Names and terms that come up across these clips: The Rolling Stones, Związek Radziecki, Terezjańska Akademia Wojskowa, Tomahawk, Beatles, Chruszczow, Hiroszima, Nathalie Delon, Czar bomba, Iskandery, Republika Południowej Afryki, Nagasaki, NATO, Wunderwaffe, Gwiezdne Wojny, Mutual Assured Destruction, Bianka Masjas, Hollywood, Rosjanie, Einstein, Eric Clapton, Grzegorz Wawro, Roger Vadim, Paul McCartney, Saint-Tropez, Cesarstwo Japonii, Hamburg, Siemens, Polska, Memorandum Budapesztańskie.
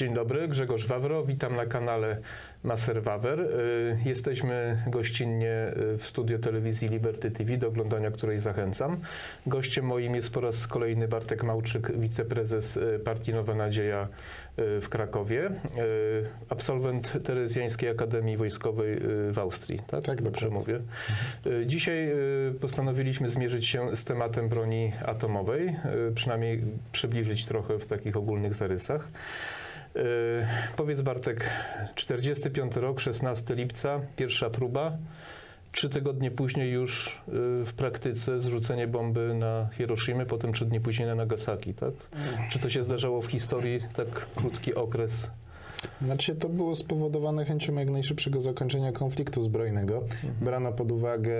Dzień dobry, Grzegorz Wawro, witam na kanale Maser Wawer. Jesteśmy gościnnie w studio telewizji Liberty TV, do oglądania której zachęcam. Gościem moim jest po raz kolejny Bartek Małczyk, wiceprezes Partii Nowa Nadzieja w Krakowie, absolwent Terezjańskiej Akademii Wojskowej w Austrii. Tak, tak dobrze mówię. Dzisiaj postanowiliśmy zmierzyć się z tematem broni atomowej, przynajmniej przybliżyć trochę w takich ogólnych zarysach. Powiedz Bartek, 45 rok, 16 lipca, pierwsza próba, 3 tygodnie później już w praktyce zrzucenie bomby na Hiroszimę, potem 3 dni później na Nagasaki, tak? Czy to się zdarzało w historii, tak krótki okres? Znaczy, to było spowodowane chęcią jak najszybszego zakończenia konfliktu zbrojnego. Brano pod uwagę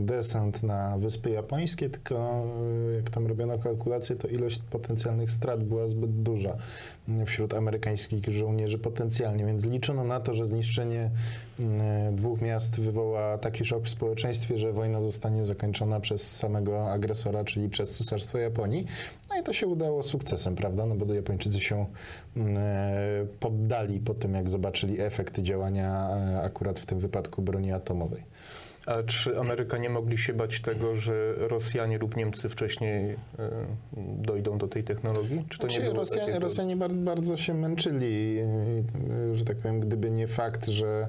desant na Wyspy Japońskie, tylko jak tam robiono kalkulacje, to ilość potencjalnych strat była zbyt duża wśród amerykańskich żołnierzy potencjalnie, więc liczono na to, że zniszczenie 2 miast wywoła taki szok w społeczeństwie, że wojna zostanie zakończona przez samego agresora, czyli przez Cesarstwo Japonii. No i to się udało sukcesem, prawda? No bo Japończycy się poddali po tym, jak zobaczyli efekty działania akurat w tym wypadku broni atomowej. A czy Amerykanie mogli się bać tego, że Rosjanie lub Niemcy wcześniej dojdą do tej technologii? Czy to znaczy, nie było Rosjanie bardzo się męczyli, że tak powiem, gdyby nie fakt, że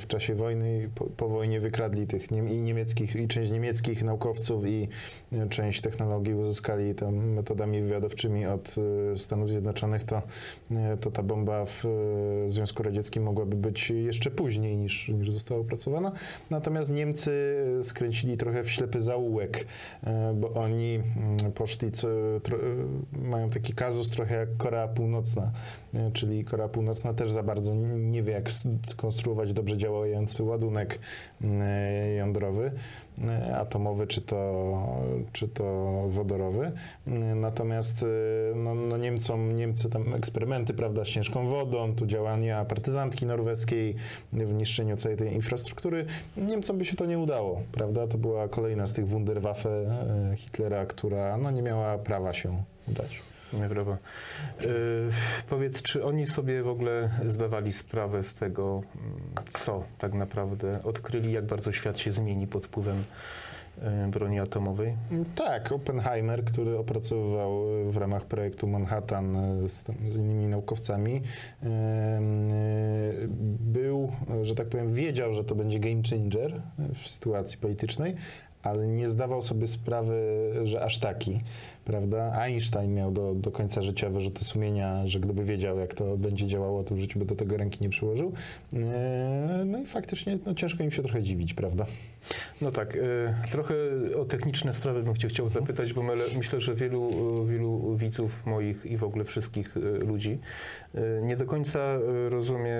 w czasie wojny i po wojnie wykradli tych część niemieckich naukowców i część technologii uzyskali tam metodami wywiadowczymi od Stanów Zjednoczonych, to ta bomba w Związku Radzieckim mogłaby być jeszcze później niż została opracowana. Natomiast Niemcy skręcili trochę w ślepy zaułek, bo oni poszli, mają taki kazus trochę jak Korea Północna, czyli Korea Północna też za bardzo nie wie, jak skonstruować dobrze działający ładunek jądrowy, atomowy czy to wodorowy. Natomiast Niemcy tam eksperymenty, prawda, z ciężką wodą, tu działania partyzantki norweskiej w niszczeniu całej tej infrastruktury. Niemcom by się to nie udało, prawda? To była kolejna z tych Wunderwaffe Hitlera, która nie miała prawa się udać. Nie prawa. Powiedz, czy oni sobie w ogóle zdawali sprawę z tego, co tak naprawdę odkryli, jak bardzo świat się zmieni pod wpływem broni atomowej? Tak, Oppenheimer, który opracowywał w ramach projektu Manhattan z innymi naukowcami, był, że tak powiem, wiedział, że to będzie game changer w sytuacji politycznej, ale nie zdawał sobie sprawy, że aż taki, prawda? Einstein miał do końca życia wyrzuty sumienia, że gdyby wiedział, jak to będzie działało, to w życiu by do tego ręki nie przyłożył. No i faktycznie ciężko im się trochę dziwić, prawda? No tak, trochę o techniczne sprawy bym cię chciał zapytać, bo myślę, że wielu widzów moich i w ogóle wszystkich ludzi nie do końca rozumie,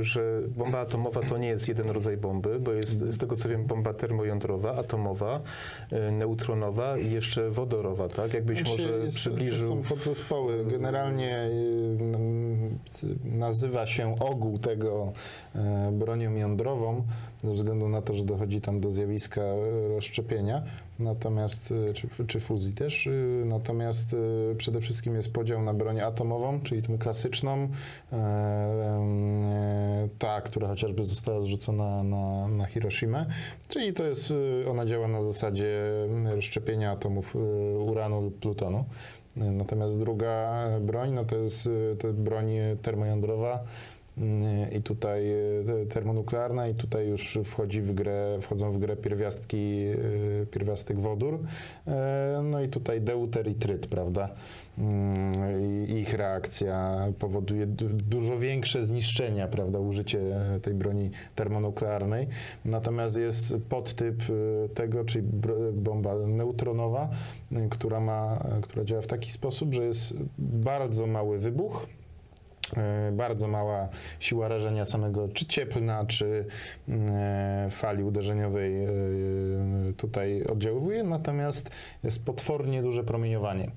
że bomba atomowa to nie jest jeden rodzaj bomby, bo jest, z tego co wiem, bomba termojądrowa, atomowa, neutronowa i jeszcze wodorowa, tak? Jakbyś może przybliżył. To są podzespoły. Generalnie nazywa się ogół tego bronią jądrową, ze względu na to, że dochodzi tam do zjawiska rozszczepienia, natomiast, czy fuzji też, natomiast przede wszystkim jest podział na broń atomową, czyli tą klasyczną, ta, która chociażby została zrzucona na Hiroszimę, czyli to jest, ona działa na zasadzie rozszczepienia atomów uranu lub plutonu. Natomiast druga broń, to jest broń termojądrowa, i tutaj termonuklearna, i tutaj już wchodzą w grę pierwiastek wodór, no i tutaj deuter i tryt, prawda? I ich reakcja powoduje dużo większe zniszczenia, prawda, użycie tej broni termonuklearnej. Natomiast jest podtyp tego, czyli bomba neutronowa, która działa w taki sposób, że jest bardzo mały wybuch, bardzo mała siła rażenia samego, czy cieplna, czy fali uderzeniowej tutaj oddziaływuje, natomiast jest potwornie duże promieniowanie.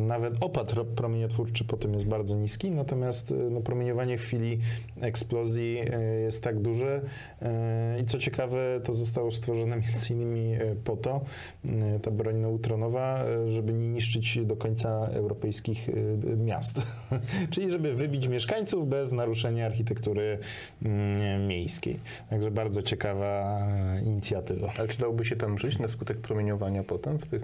nawet opad promieniotwórczy potem jest bardzo niski, natomiast no, promieniowanie w chwili eksplozji jest tak duże i co ciekawe, to zostało stworzone między innymi po to, ta broń neutronowa, żeby nie niszczyć do końca europejskich miast. Czyli żeby wybić mieszkańców bez naruszenia architektury miejskiej. Także bardzo ciekawa inicjatywa. Ale czy dałoby się tam żyć na skutek promieniowania potem? W tych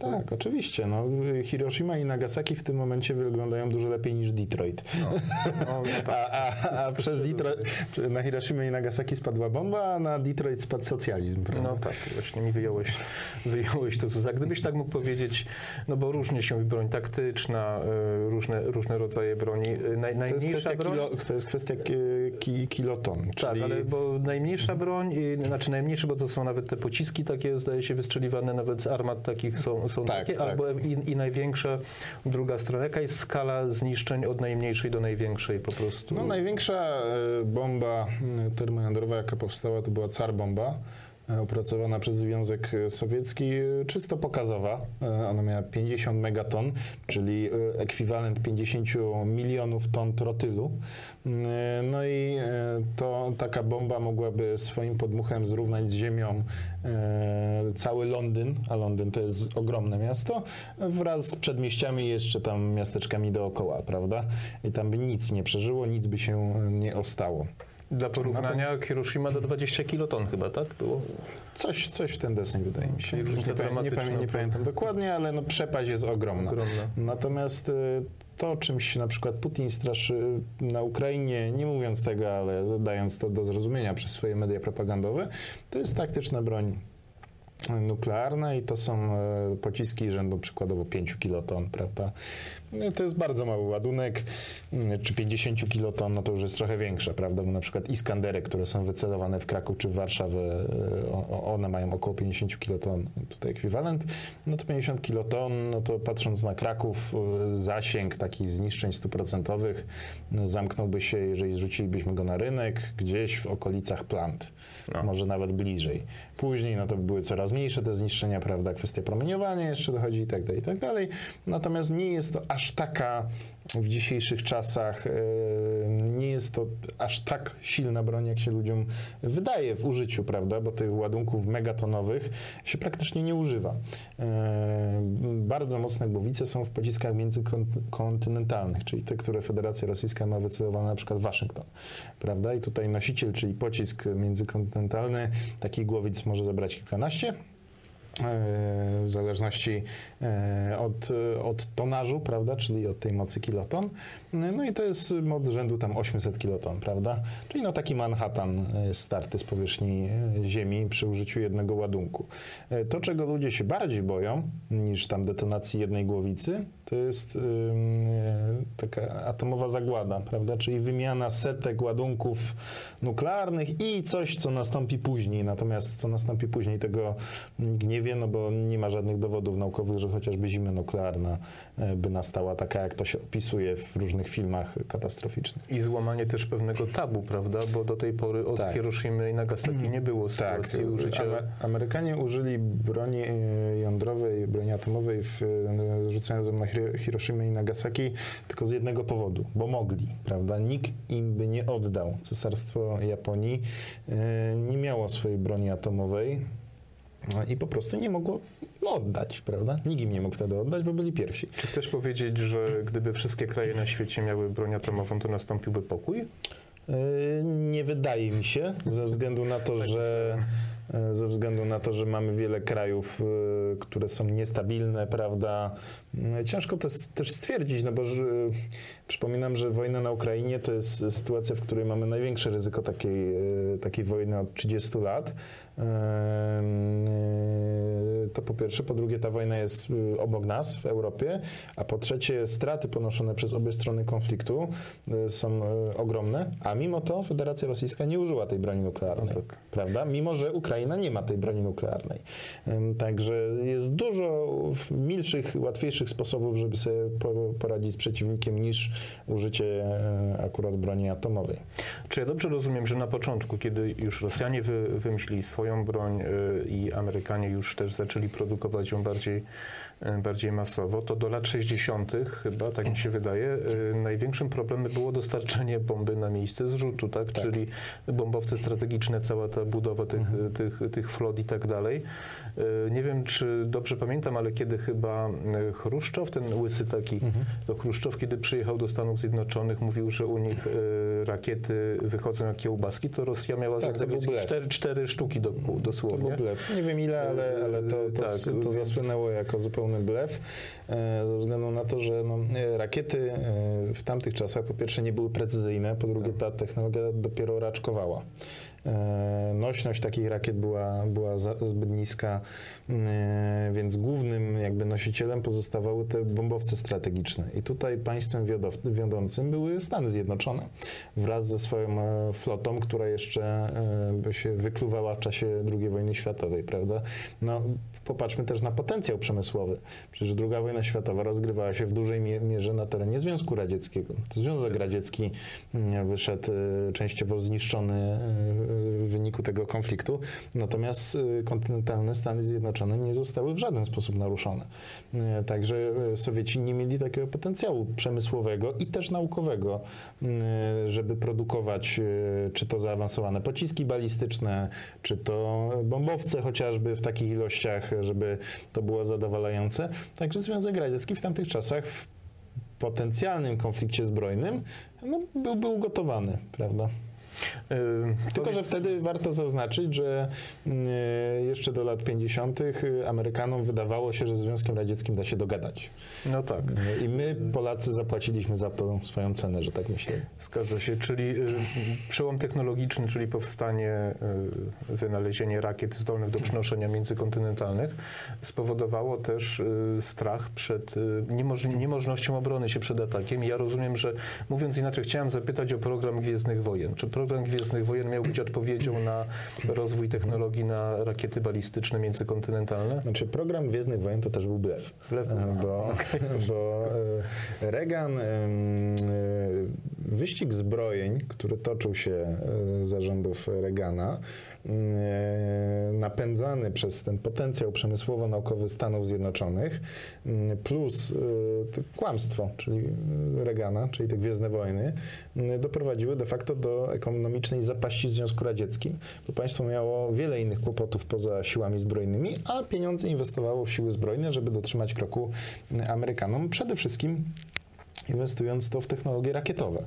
tak, oczywiście. No, Hiroszima i Nagasaki w tym momencie wyglądają dużo lepiej niż Detroit. A przez Detroit, na Hiroszimę i Nagasaki spadła bomba, a na Detroit spadł socjalizm. Prawda? No tak, właśnie mi wyjąłeś to, Zuzak. Gdybyś tak mógł powiedzieć, no bo różnie się broń taktyczna, różne rodzaje broni. Najmniejsza broń... To jest kwestia kiloton. Czyli... Tak, ale bo najmniejsza broń, znaczy najmniejsze, bo to są nawet te pociski takie, zdaje się, wystrzeliwane nawet z armat takich są tak, takie, tak. Albo i największa druga strona. Jaka jest skala zniszczeń od najmniejszej do największej po prostu? No największa bomba termojądrowa, jaka powstała, to była Czar bomba. Opracowana przez Związek Sowiecki, czysto pokazowa. Ona miała 50 megaton, czyli ekwiwalent 50 milionów ton trotylu. No i to taka bomba mogłaby swoim podmuchem zrównać z ziemią cały Londyn, a Londyn to jest ogromne miasto, wraz z przedmieściami jeszcze tam miasteczkami dookoła, prawda? I tam by nic nie przeżyło, nic by się nie ostało. Dla porównania Hiroshima do 20 kiloton chyba, tak? Było? Coś w ten deseń, wydaje mi się. Nie pamiętam dokładnie, ale no przepaść jest ogromna. Natomiast to, czym się na przykład Putin straszy na Ukrainie, nie mówiąc tego, ale dając to do zrozumienia przez swoje media propagandowe, to jest taktyczna broń nuklearna i to są pociski rzędu przykładowo 5 kiloton, prawda? No, to jest bardzo mały ładunek, czy 50 kiloton, no to już jest trochę większe, prawda? Bo na przykład Iskandery, które są wycelowane w Kraków czy w Warszawę, one mają około 50 kiloton, tutaj ekwiwalent, no to 50 kiloton, no to patrząc na Kraków, zasięg takich zniszczeń 100% zamknąłby się, jeżeli rzucilibyśmy go na rynek, gdzieś w okolicach plant, może nawet bliżej. Później, no to były coraz mniejsze te zniszczenia, prawda, kwestia promieniowania jeszcze dochodzi i tak dalej, natomiast nie jest to aż taka w dzisiejszych czasach, nie jest to aż tak silna broń, jak się ludziom wydaje w użyciu, prawda, bo tych ładunków megatonowych się praktycznie nie używa. Bardzo mocne głowice są w pociskach międzykontynentalnych, czyli te, które Federacja Rosyjska ma wycelowane, na przykład Waszyngton, prawda, i tutaj nosiciel, czyli pocisk międzykontynentalny, takich głowic może zabrać kilkanaście, w zależności od tonażu, prawda, czyli od tej mocy kiloton. No i to jest od rzędu tam 800 kiloton, prawda? Czyli no taki Manhattan starty z powierzchni Ziemi przy użyciu jednego ładunku. To, czego ludzie się bardziej boją niż tam detonacji jednej głowicy, to jest taka atomowa zagłada, prawda? Czyli wymiana setek ładunków nuklearnych i coś, co nastąpi później. Natomiast co nastąpi później, tego nie wie, no bo nie ma żadnych dowodów naukowych, że chociażby zima nuklearna by nastała taka, jak to się opisuje w różnych filmach katastroficznych. I złamanie też pewnego tabu, prawda? Bo do tej pory od Hiroshimy i Nagasaki nie było sytuacji użycia... Amerykanie użyli broni jądrowej, broni atomowej, rzucając na Hiroshimę i Nagasaki tylko z jednego powodu, bo mogli, prawda? Nikt im by nie oddał. Cesarstwo Japonii nie miało swojej broni atomowej, i po prostu nie mogło oddać, prawda? Nikt im nie mógł wtedy oddać, bo byli pierwsi. Czy chcesz powiedzieć, że gdyby wszystkie kraje na świecie miały broń atomową, to nastąpiłby pokój? Nie wydaje mi się, ze względu na to, że mamy wiele krajów, które są niestabilne, prawda? Ciężko to też stwierdzić, no bo przypominam, że wojna na Ukrainie to jest sytuacja, w której mamy największe ryzyko takiej wojny od 30 lat. To po pierwsze. Po drugie, ta wojna jest obok nas w Europie. A po trzecie, straty ponoszone przez obie strony konfliktu są ogromne. A mimo to Federacja Rosyjska nie użyła tej broni nuklearnej, prawda? Mimo, że Ukraina Ukraina nie ma tej broni nuklearnej. Także jest dużo milszych, łatwiejszych sposobów, żeby sobie poradzić z przeciwnikiem niż użycie akurat broni atomowej. Czy ja dobrze rozumiem, że na początku, kiedy już Rosjanie wymyślili swoją broń i Amerykanie już też zaczęli produkować ją bardziej masowo, to do lat 60. chyba, tak mi się wydaje, największym problemem było dostarczenie bomby na miejsce zrzutu, tak? Tak. Czyli bombowce strategiczne, cała ta budowa tych flot i tak dalej. Nie wiem, czy dobrze pamiętam, ale kiedy chyba Chruszczow, ten łysy taki, to Chruszczow, kiedy przyjechał do Stanów Zjednoczonych, mówił, że u nich rakiety wychodzą jak kiełbaski, to Rosja miała tak, cztery sztuki dosłownie. To był blef. Nie wiem ile, ale to zasłynęło jako zupełny blef, ze względu na to, że rakiety w tamtych czasach po pierwsze nie były precyzyjne, po drugie ta technologia dopiero raczkowała. Nośność takich rakiet była zbyt niska, więc głównym jakby nosicielem pozostawały te bombowce strategiczne. I tutaj państwem wiodącym były Stany Zjednoczone wraz ze swoją flotą, która jeszcze by się wykluwała w czasie II wojny światowej, prawda? No, popatrzmy też na potencjał przemysłowy. Przecież II wojna światowa rozgrywała się w dużej mierze na terenie Związku Radzieckiego. To Związek Radziecki wyszedł częściowo zniszczony w wyniku tego konfliktu, natomiast kontynentalne Stany Zjednoczone nie zostały w żaden sposób naruszone. Także Sowieci nie mieli takiego potencjału przemysłowego i też naukowego, żeby produkować czy to zaawansowane pociski balistyczne, czy to bombowce chociażby w takich ilościach, żeby to było zadowalające. Także Związek Radziecki w tamtych czasach w potencjalnym konflikcie zbrojnym byłby ugotowany, prawda? Tylko, że wtedy warto zaznaczyć, że jeszcze do lat 50. Amerykanom wydawało się, że z Związkiem Radzieckim da się dogadać. No tak. I my, Polacy, zapłaciliśmy za to swoją cenę, że tak myślę. Zgadza się, czyli przełom technologiczny, czyli powstanie, wynalezienie rakiet zdolnych do przenoszenia międzykontynentalnych spowodowało też strach przed niemożnością obrony się przed atakiem. Ja rozumiem, że mówiąc inaczej, chciałem zapytać o program Gwiezdnych Wojen. Czy program Gwiezdnych Wojen miał być odpowiedzią na rozwój technologii na rakiety balistyczne międzykontynentalne? Znaczy program Gwiezdnych Wojen to też był blef. Bo Reagan, wyścig zbrojeń, który toczył się za rządów Reagana, napędzany przez ten potencjał przemysłowo-naukowy Stanów Zjednoczonych, plus kłamstwo, czyli Reagana, czyli te Gwiezdne Wojny, doprowadziły de facto do ekonomicznej zapaści w Związku Radzieckim, bo państwo miało wiele innych kłopotów poza siłami zbrojnymi, a pieniądze inwestowało w siły zbrojne, żeby dotrzymać kroku Amerykanom. Przede wszystkim inwestując to w technologie rakietowe.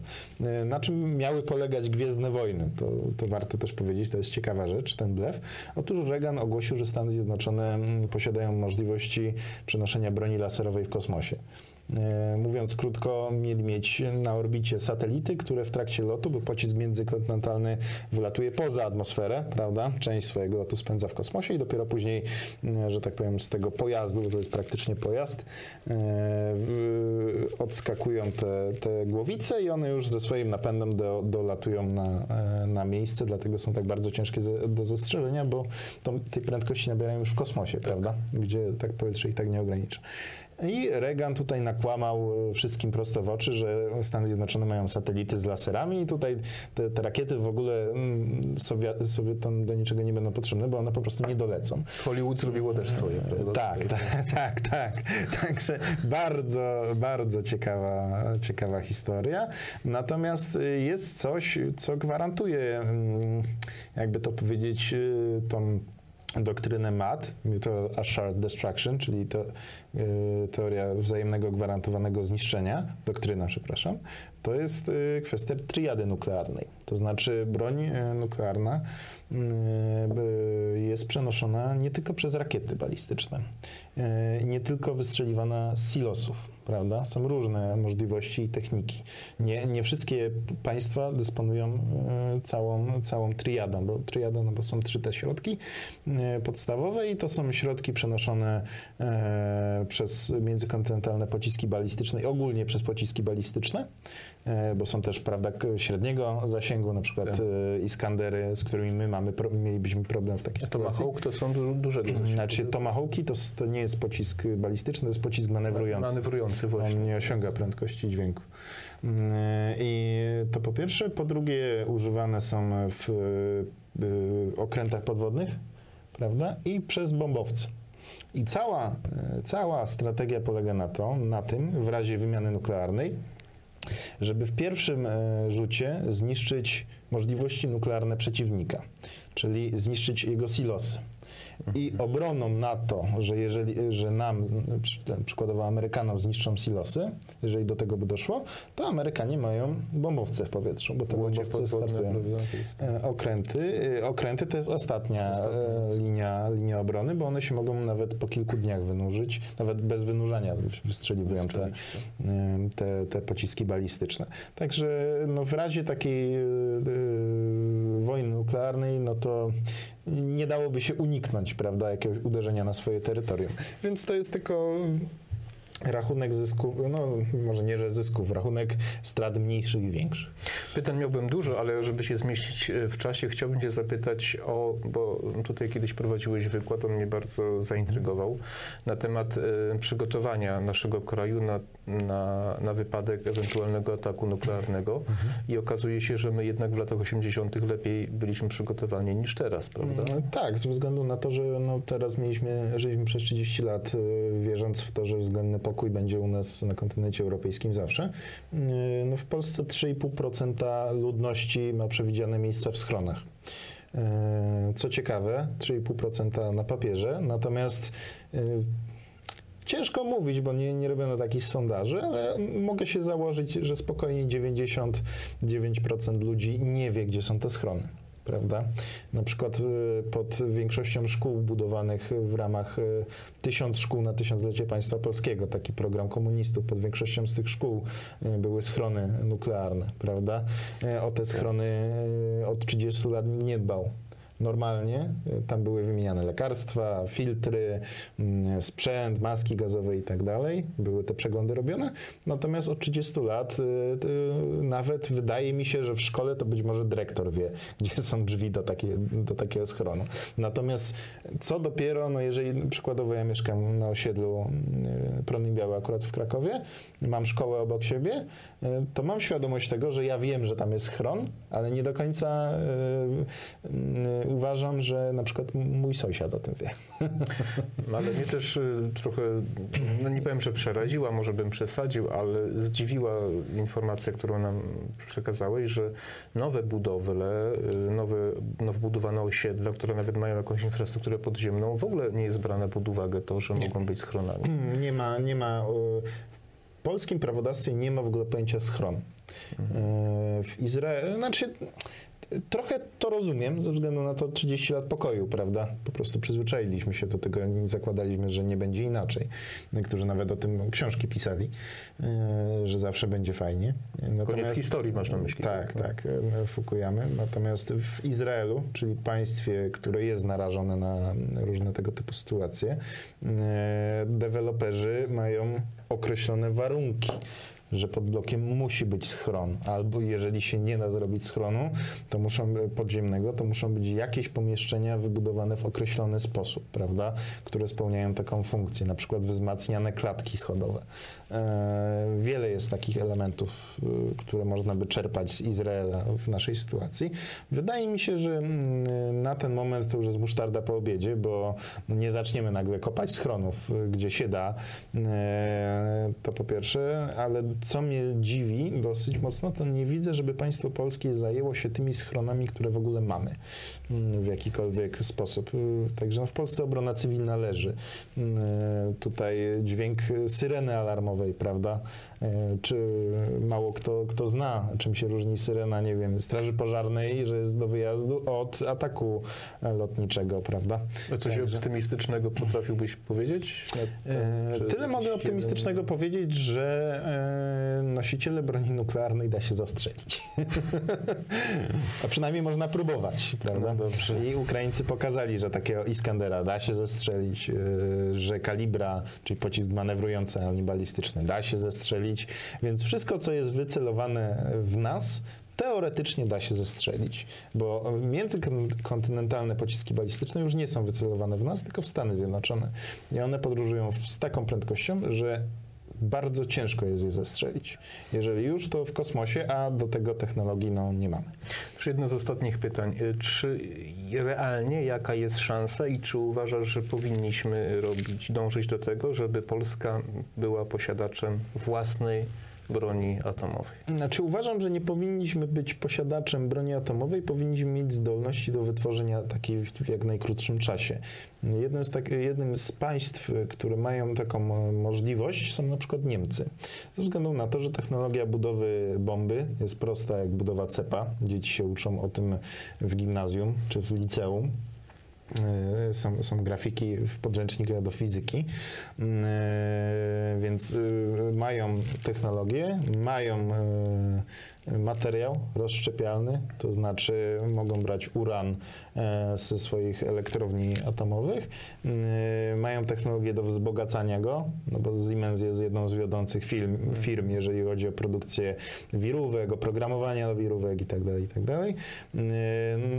Na czym miały polegać Gwiezdne Wojny? To warto też powiedzieć, to jest ciekawa rzecz, ten blef. Otóż Reagan ogłosił, że Stany Zjednoczone posiadają możliwości przenoszenia broni laserowej w kosmosie. Mówiąc krótko, mieli mieć na orbicie satelity, które w trakcie lotu, bo pocisk międzykontynentalny wylatuje poza atmosferę, prawda? Część swojego lotu spędza w kosmosie i dopiero później, że tak powiem, z tego pojazdu, bo to jest praktycznie pojazd, odskakują te głowice i one już ze swoim napędem dolatują na miejsce, dlatego są tak bardzo ciężkie do zestrzelenia, bo tej prędkości nabierają już w kosmosie, prawda? Gdzie tak powietrze ich tak nie ogranicza. I Reagan tutaj nakłamał wszystkim prosto w oczy, że Stany Zjednoczone mają satelity z laserami i tutaj te rakiety w ogóle sobie tam do niczego nie będą potrzebne, bo one po prostu nie dolecą. Hollywood zrobiło też swoje. Tak. Także bardzo, bardzo ciekawa historia. Natomiast jest coś, co gwarantuje, jakby to powiedzieć, tą doktrynę MAD, Mutual Assured Destruction, czyli teoria wzajemnego gwarantowanego zniszczenia, doktryna, to jest kwestia triady nuklearnej. To znaczy broń nuklearna jest przenoszona nie tylko przez rakiety balistyczne, nie tylko wystrzeliwana z silosów, prawda? Są różne możliwości i techniki. Nie wszystkie państwa dysponują całą triadą, bo są trzy te środki podstawowe i to są środki przenoszone przez międzykontynentalne pociski balistyczne i ogólnie przez pociski balistyczne, bo są też, prawda, średniego zasięgu, na przykład Iskandery, z którymi my mielibyśmy problem w takiej sytuacji. Tomahawk to są duże zasięgi. Znaczy Tomahawki to nie jest pocisk balistyczny, to jest pocisk manewrujący. Manewrujący właśnie. On nie osiąga prędkości dźwięku. I to po pierwsze. Po drugie, używane są w okrętach podwodnych, prawda, i przez bombowce. I cała strategia polega na tym, w razie wymiany nuklearnej, żeby w pierwszym rzucie zniszczyć możliwości nuklearne przeciwnika, czyli zniszczyć jego silosy. I obroną na to, że nam, przykładowo Amerykanom, zniszczą silosy, jeżeli do tego by doszło, to Amerykanie mają bombowce w powietrzu, bo te bombowce startują. Okręty to jest ostatnia linia obrony, bo one się mogą nawet po kilku dniach wynurzyć, nawet bez wynurzania wystrzeliwują te pociski balistyczne. Także w razie takiej wojny nuklearnej, to nie dałoby się uniknąć, prawda, jakiegoś uderzenia na swoje terytorium. Więc to jest tylko rachunek zysków, może nie, że zysków, rachunek strat mniejszych i większych. Pytań miałbym dużo, ale żeby się zmieścić w czasie, chciałbym Cię zapytać bo tutaj kiedyś prowadziłeś wykład, on mnie bardzo zaintrygował, na temat przygotowania naszego kraju na wypadek ewentualnego ataku nuklearnego i okazuje się, że my jednak w latach 80. lepiej byliśmy przygotowani niż teraz, prawda? Tak, ze względu na to, że teraz żyliśmy przez 30 lat wierząc w to, że względny pokój będzie u nas na kontynencie europejskim zawsze. W Polsce 3,5% ludności ma przewidziane miejsca w schronach. Co ciekawe, 3,5% na papierze, natomiast ciężko mówić, bo nie robiono takich sondaży, ale mogę się założyć, że spokojnie 99% ludzi nie wie, gdzie są te schrony. Prawda? Na przykład pod większością szkół budowanych w ramach 1000 szkół na tysiąclecie państwa polskiego, taki program komunistów, pod większością z tych szkół były schrony nuklearne, prawda? O te schrony od 30 lat nikt nie dbał. Normalnie tam były wymieniane lekarstwa, filtry, sprzęt, maski gazowe i tak dalej. Były te przeglądy robione. Natomiast od 30 lat nawet wydaje mi się, że w szkole to być może dyrektor wie, gdzie są drzwi do takiego schronu. Natomiast co dopiero, jeżeli przykładowo ja mieszkam na osiedlu Promni Białej akurat w Krakowie, mam szkołę obok siebie, to mam świadomość tego, że ja wiem, że tam jest schron, ale nie do końca uważam, że na przykład mój sąsiad o tym wie. Ale mnie też trochę, nie powiem, że przeraziła, może bym przesadził, ale zdziwiła informacja, którą nam przekazałeś, że nowe budowle, nowo budowane osiedla, które nawet mają jakąś infrastrukturę podziemną, w ogóle nie jest brane pod uwagę to, że mogą być schronami. Nie ma. W polskim prawodawstwie nie ma w ogóle pojęcia schron. W Izraelu, trochę to rozumiem, ze względu na to 30 lat pokoju, prawda? Po prostu przyzwyczailiśmy się do tego, nie zakładaliśmy, że nie będzie inaczej. Niektórzy nawet o tym książki pisali, że zawsze będzie fajnie. Koniec historii masz na myśli. Tak, Fukujamy. Natomiast w Izraelu, czyli państwie, które jest narażone na różne tego typu sytuacje, deweloperzy mają określone warunki, że pod blokiem musi być schron, albo jeżeli się nie da zrobić schronu, to muszą być jakieś pomieszczenia wybudowane w określony sposób, prawda, które spełniają taką funkcję, na przykład wzmacniane klatki schodowe. Wiele jest takich elementów, które można by czerpać z Izraela w naszej sytuacji. Wydaje mi się, że na ten moment to już jest musztarda po obiedzie, bo nie zaczniemy nagle kopać schronów, gdzie się da, to po pierwsze, ale Co mnie dziwi dosyć mocno, to nie widzę, żeby państwo polskie zajęło się tymi schronami, które w ogóle mamy w jakikolwiek sposób. Także w Polsce obrona cywilna leży. Tutaj dźwięk syreny alarmowej, prawda? Czy mało kto zna, czym się różni syrena, nie wiem, straży pożarnej, że jest do wyjazdu, od ataku lotniczego, prawda? A coś optymistycznego potrafiłbyś powiedzieć? Tyle mogę optymistycznego powiedzieć, że nosiciele broni nuklearnej da się zastrzelić. A przynajmniej można próbować, prawda? No i Ukraińcy pokazali, że takiego Iskandera da się zestrzelić, że Kalibra, czyli pocisk manewrujący, a nie balistyczny, da się zestrzelić, więc wszystko, co jest wycelowane w nas, teoretycznie da się zestrzelić, bo międzykontynentalne pociski balistyczne już nie są wycelowane w nas, tylko w Stany Zjednoczone. I one podróżują z taką prędkością, że bardzo ciężko jest je zestrzelić. Jeżeli już, to w kosmosie, a do tego technologii nie mamy. Jedno z ostatnich pytań. Czy realnie jaka jest szansa i czy uważasz, że powinniśmy dążyć do tego, żeby Polska była posiadaczem własnej broni atomowej? Znaczy uważam, że nie powinniśmy być posiadaczem broni atomowej, powinniśmy mieć zdolności do wytworzenia takiej w jak najkrótszym czasie. Jednym z państw, które mają taką możliwość, są na przykład Niemcy. Ze względu na to, że technologia budowy bomby jest prosta jak budowa cepa. Dzieci się uczą o tym w gimnazjum czy w liceum. Są grafiki w podręcznikach do fizyki, więc mają technologię, mają materiał rozszczepialny, to znaczy mogą brać uran ze swoich elektrowni atomowych, mają technologię do wzbogacania go, no bo Siemens jest jedną z wiodących firm, jeżeli chodzi o produkcję wirówek, oprogramowania wirówek itd.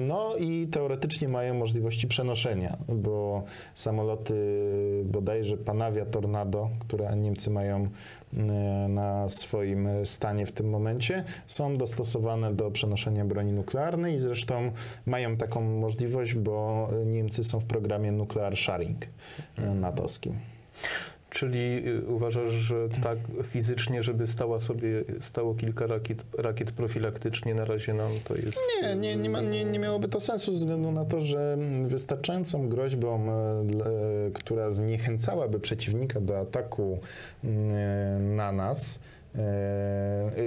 No i teoretycznie mają możliwości przenoszenia, bo samoloty bodajże Panavia Tornado, które Niemcy mają na swoim stanie w tym momencie, są dostosowane do przenoszenia broni nuklearnej i zresztą mają taką możliwość, bo Niemcy są w programie Nuclear Sharing natowskim. Czyli uważasz, że tak fizycznie, żeby stało kilka rakiet profilaktycznie, na razie nam to jest... Nie miałoby to sensu ze względu na to, że wystarczającą groźbą, która zniechęcałaby przeciwnika do ataku na nas.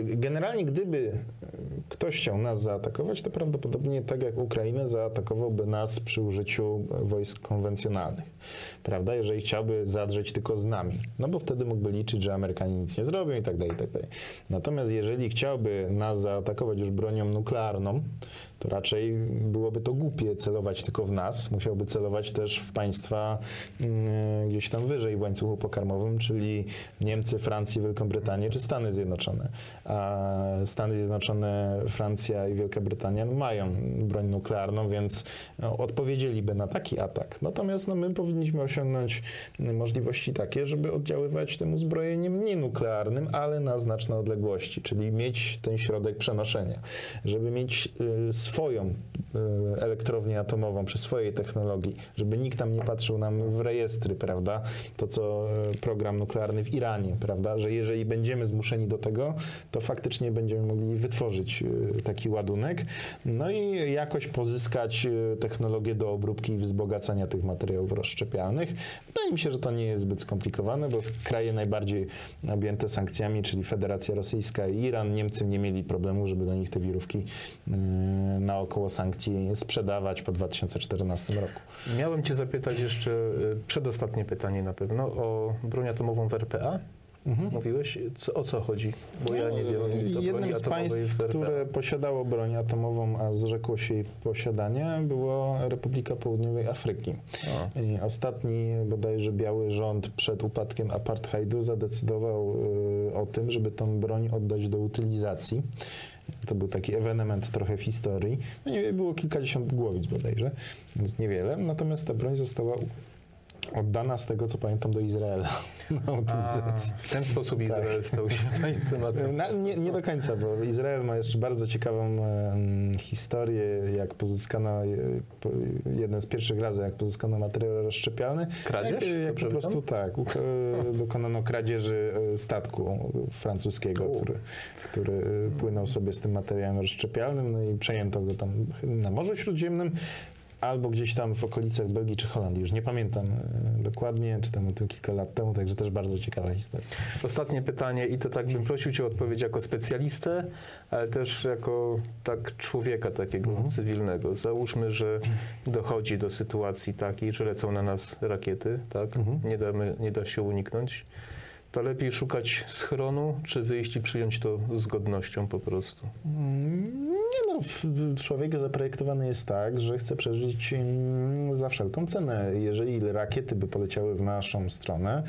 Generalnie, gdyby ktoś chciał nas zaatakować, to prawdopodobnie tak jak Ukrainę zaatakowałby nas przy użyciu wojsk konwencjonalnych, prawda? Jeżeli chciałby zadrzeć tylko z nami, no bo wtedy mógłby liczyć, że Amerykanie nic nie zrobią itd. Natomiast jeżeli chciałby nas zaatakować już bronią nuklearną, to raczej byłoby to głupie celować tylko w nas. Musiałby celować też w państwa gdzieś tam wyżej w łańcuchu pokarmowym, czyli Niemcy, Francję, Wielką Brytanię czy Stany Zjednoczone. A Stany Zjednoczone, Francja i Wielka Brytania mają broń nuklearną, więc odpowiedzieliby na taki atak. Natomiast my powinniśmy osiągnąć możliwości takie, żeby oddziaływać tym uzbrojeniem nienuklearnym, ale na znaczne odległości, czyli mieć ten środek przenoszenia, żeby mieć swoją elektrownię atomową przy swojej technologii, żeby nikt tam nie patrzył nam w rejestry, prawda? To, co program nuklearny w Iranie, prawda? Że jeżeli będziemy zmuszeni do tego, to faktycznie będziemy mogli wytworzyć taki ładunek, no i jakoś pozyskać technologię do obróbki i wzbogacania tych materiałów rozszczepialnych. Wydaje mi się, że to nie jest zbyt skomplikowane, bo kraje najbardziej objęte sankcjami, czyli Federacja Rosyjska i Iran, Niemcy nie mieli problemu, żeby do nich te wirówki naokoło sankcji sprzedawać po 2014 roku. Miałem cię zapytać jeszcze, przedostatnie pytanie na pewno, o broń atomową w RPA. Mówiłeś? O co chodzi? Bo ja nie wiem. Jednym z państw, które posiadało broń atomową, a zrzekło się jej posiadania, była Republika Południowej Afryki. Ostatni bodajże biały rząd przed upadkiem apartheidu zadecydował o tym, żeby tą broń oddać do utylizacji. To był taki ewenement trochę w historii. Było kilkadziesiąt głowic bodajże, więc niewiele. Natomiast ta broń została oddana, z tego co pamiętam, do Izraela na autoryzacji. W ten sposób Izrael stał się państwem atomowym. Nie do końca, bo Izrael ma jeszcze bardzo ciekawą historię, jak pozyskano, jeden z pierwszych razy, jak pozyskano materiał rozszczepialny. Kradzież? Jak po prostu tak, dokonano kradzieży statku francuskiego, który płynął sobie z tym materiałem rozszczepialnym, no i przejęto go tam na Morzu Śródziemnym, albo gdzieś tam w okolicach Belgii czy Holandii, już nie pamiętam dokładnie, czy tam o tym kilka lat temu, także też bardzo ciekawa historia. Ostatnie pytanie i to tak bym prosił Cię o odpowiedź jako specjalistę, ale też jako tak człowieka takiego cywilnego. Załóżmy, że dochodzi do sytuacji takiej, że lecą na nas rakiety, tak? Nie da się uniknąć. To lepiej szukać schronu, czy wyjść i przyjąć to z godnością po prostu? Nie no, człowiek zaprojektowany jest tak, że chce przeżyć za wszelką cenę. Jeżeli rakiety by poleciały w naszą stronę,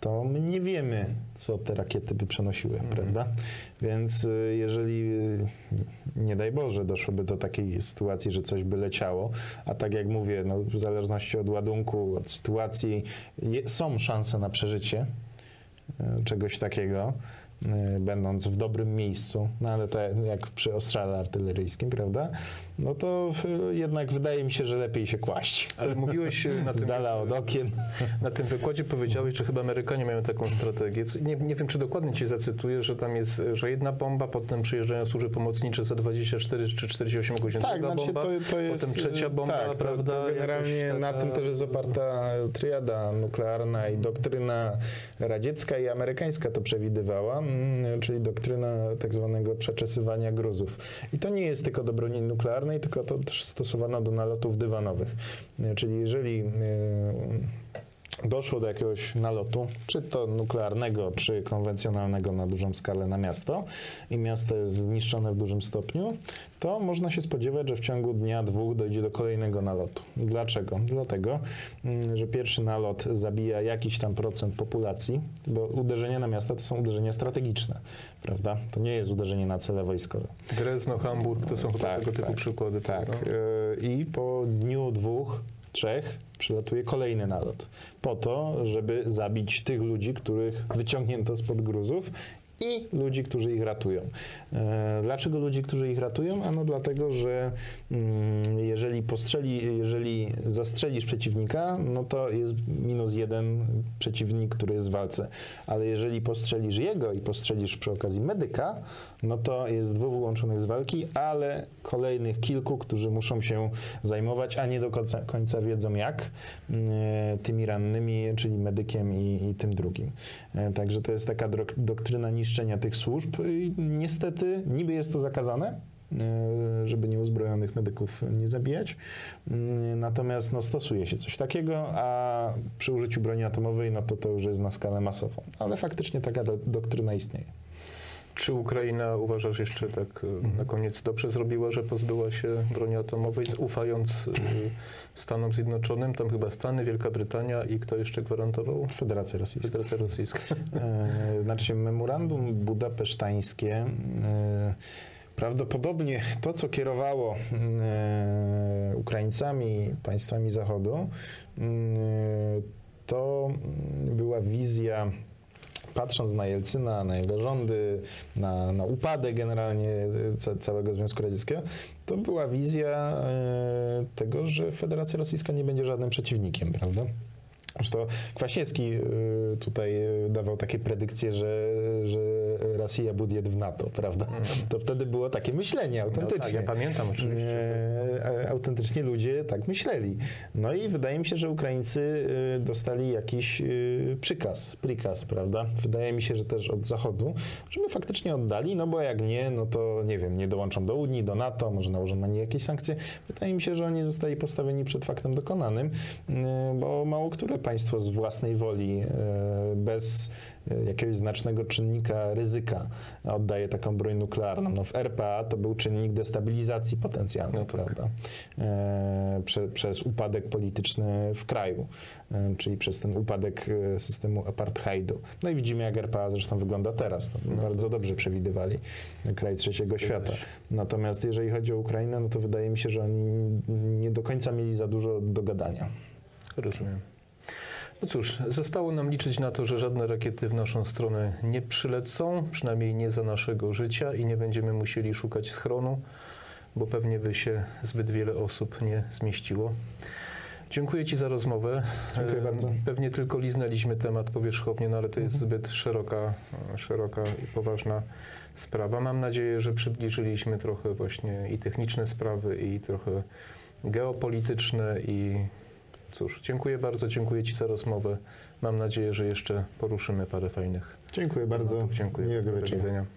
to my nie wiemy, co te rakiety by przenosiły, prawda? Więc jeżeli, nie daj Boże, doszłoby do takiej sytuacji, że coś by leciało, a tak jak mówię, no, w zależności od ładunku, od sytuacji, są szanse na przeżycie czegoś takiego, będąc w dobrym miejscu, no ale to jak przy ostrzale artyleryjskim, prawda? No to jednak wydaje mi się, że lepiej się kłaść. Ale mówiłeś na tym, z dala od okien. Na tym wykładzie powiedziałeś, że chyba Amerykanie mają taką strategię. Nie wiem, czy dokładnie Cię zacytuję, że tam jest, że jedna bomba, potem przyjeżdżają służby pomocnicze za 24 czy 48 godzin. Tak, druga bomba, to jest, potem trzecia bomba, tak, prawda? To generalnie taka... na tym też jest oparta triada nuklearna i doktryna radziecka i amerykańska to przewidywała, czyli doktryna tak zwanego przeczesywania gruzów. I to nie jest tylko do broni nuklearnej, tylko to też stosowana do nalotów dywanowych. Czyli jeżeli doszło do jakiegoś nalotu, czy to nuklearnego, czy konwencjonalnego na dużą skalę na miasto i miasto jest zniszczone w dużym stopniu, to można się spodziewać, że w ciągu dnia, dwóch dojdzie do kolejnego nalotu. Dlaczego? Dlatego, że pierwszy nalot zabija jakiś tam procent populacji, bo uderzenia na miasta to są uderzenia strategiczne, prawda? To nie jest uderzenie na cele wojskowe. Drezno, Hamburg to są tego typu przykłady. Tak. I po dniu, dwóch, trzech przylatuje kolejny nalot po to, żeby zabić tych ludzi, których wyciągnięto spod gruzów i ludzi, którzy ich ratują. Dlaczego ludzi, którzy ich ratują? Ano dlatego, że jeżeli zastrzelisz przeciwnika, no to jest minus jeden przeciwnik, który jest w walce. Ale jeżeli postrzelisz jego i postrzelisz przy okazji medyka, no to jest dwóch wyłączonych z walki, ale kolejnych kilku, którzy muszą się zajmować, a nie do końca wiedzą jak, tymi rannymi, czyli medykiem i tym drugim. Także to jest taka doktryna niszczenia tych służb. I niestety niby jest to zakazane, żeby nieuzbrojonych medyków nie zabijać. Natomiast no, stosuje się coś takiego, a przy użyciu broni atomowej no, to już jest na skalę masową. Ale faktycznie taka doktryna istnieje. Czy Ukraina, uważasz jeszcze tak na koniec, dobrze zrobiła, że pozbyła się broni atomowej, ufając Stanom Zjednoczonym? Tam chyba Stany, Wielka Brytania i kto jeszcze gwarantował? Federacja Rosyjska. Znaczy Memorandum Budapesztańskie, prawdopodobnie to, co kierowało Ukraińcami, państwami Zachodu, to była wizja, patrząc na Jelcyna, na jego rządy, na upadek generalnie całego Związku Radzieckiego, to była wizja tego, że Federacja Rosyjska nie będzie żadnym przeciwnikiem, prawda? Zresztą Kwaśniewski tutaj dawał takie predykcje, że Rosja buduje w NATO, prawda? To wtedy było takie myślenie autentycznie. No tak, ja pamiętam oczywiście. Autentycznie ludzie tak myśleli. No i wydaje mi się, że Ukraińcy dostali jakiś prikaz, prawda? Wydaje mi się, że też od Zachodu, żeby faktycznie oddali, no bo jak nie, no to nie wiem, nie dołączą do Unii, do NATO, może nałożą na nie jakieś sankcje. Wydaje mi się, że oni zostali postawieni przed faktem dokonanym, bo mało które państwo z własnej woli, bez jakiegoś znacznego czynnika ryzyka oddaje taką broń nuklearną. No w RPA to był czynnik destabilizacji potencjalnej, no tak, prawda? Przez upadek polityczny w kraju, czyli przez ten upadek systemu apartheidu. No i widzimy, jak RPA zresztą wygląda teraz. Bardzo dobrze przewidywali kraj trzeciego świata. Natomiast jeżeli chodzi o Ukrainę, no to wydaje mi się, że oni nie do końca mieli za dużo do gadania. Rozumiem. No cóż, zostało nam liczyć na to, że żadne rakiety w naszą stronę nie przylecą, przynajmniej nie za naszego życia i nie będziemy musieli szukać schronu, bo pewnie by się zbyt wiele osób nie zmieściło. Dziękuję Ci za rozmowę. Dziękuję bardzo. Pewnie tylko liznęliśmy temat powierzchownie, no ale to jest zbyt szeroka i poważna sprawa. Mam nadzieję, że przybliżyliśmy trochę właśnie i techniczne sprawy, i trochę geopolityczne i cóż, dziękuję bardzo, dziękuję Ci za rozmowę. Mam nadzieję, że jeszcze poruszymy parę fajnych. Dziękuję bardzo. Dziękuję. Miłego wieczoru. Do widzenia.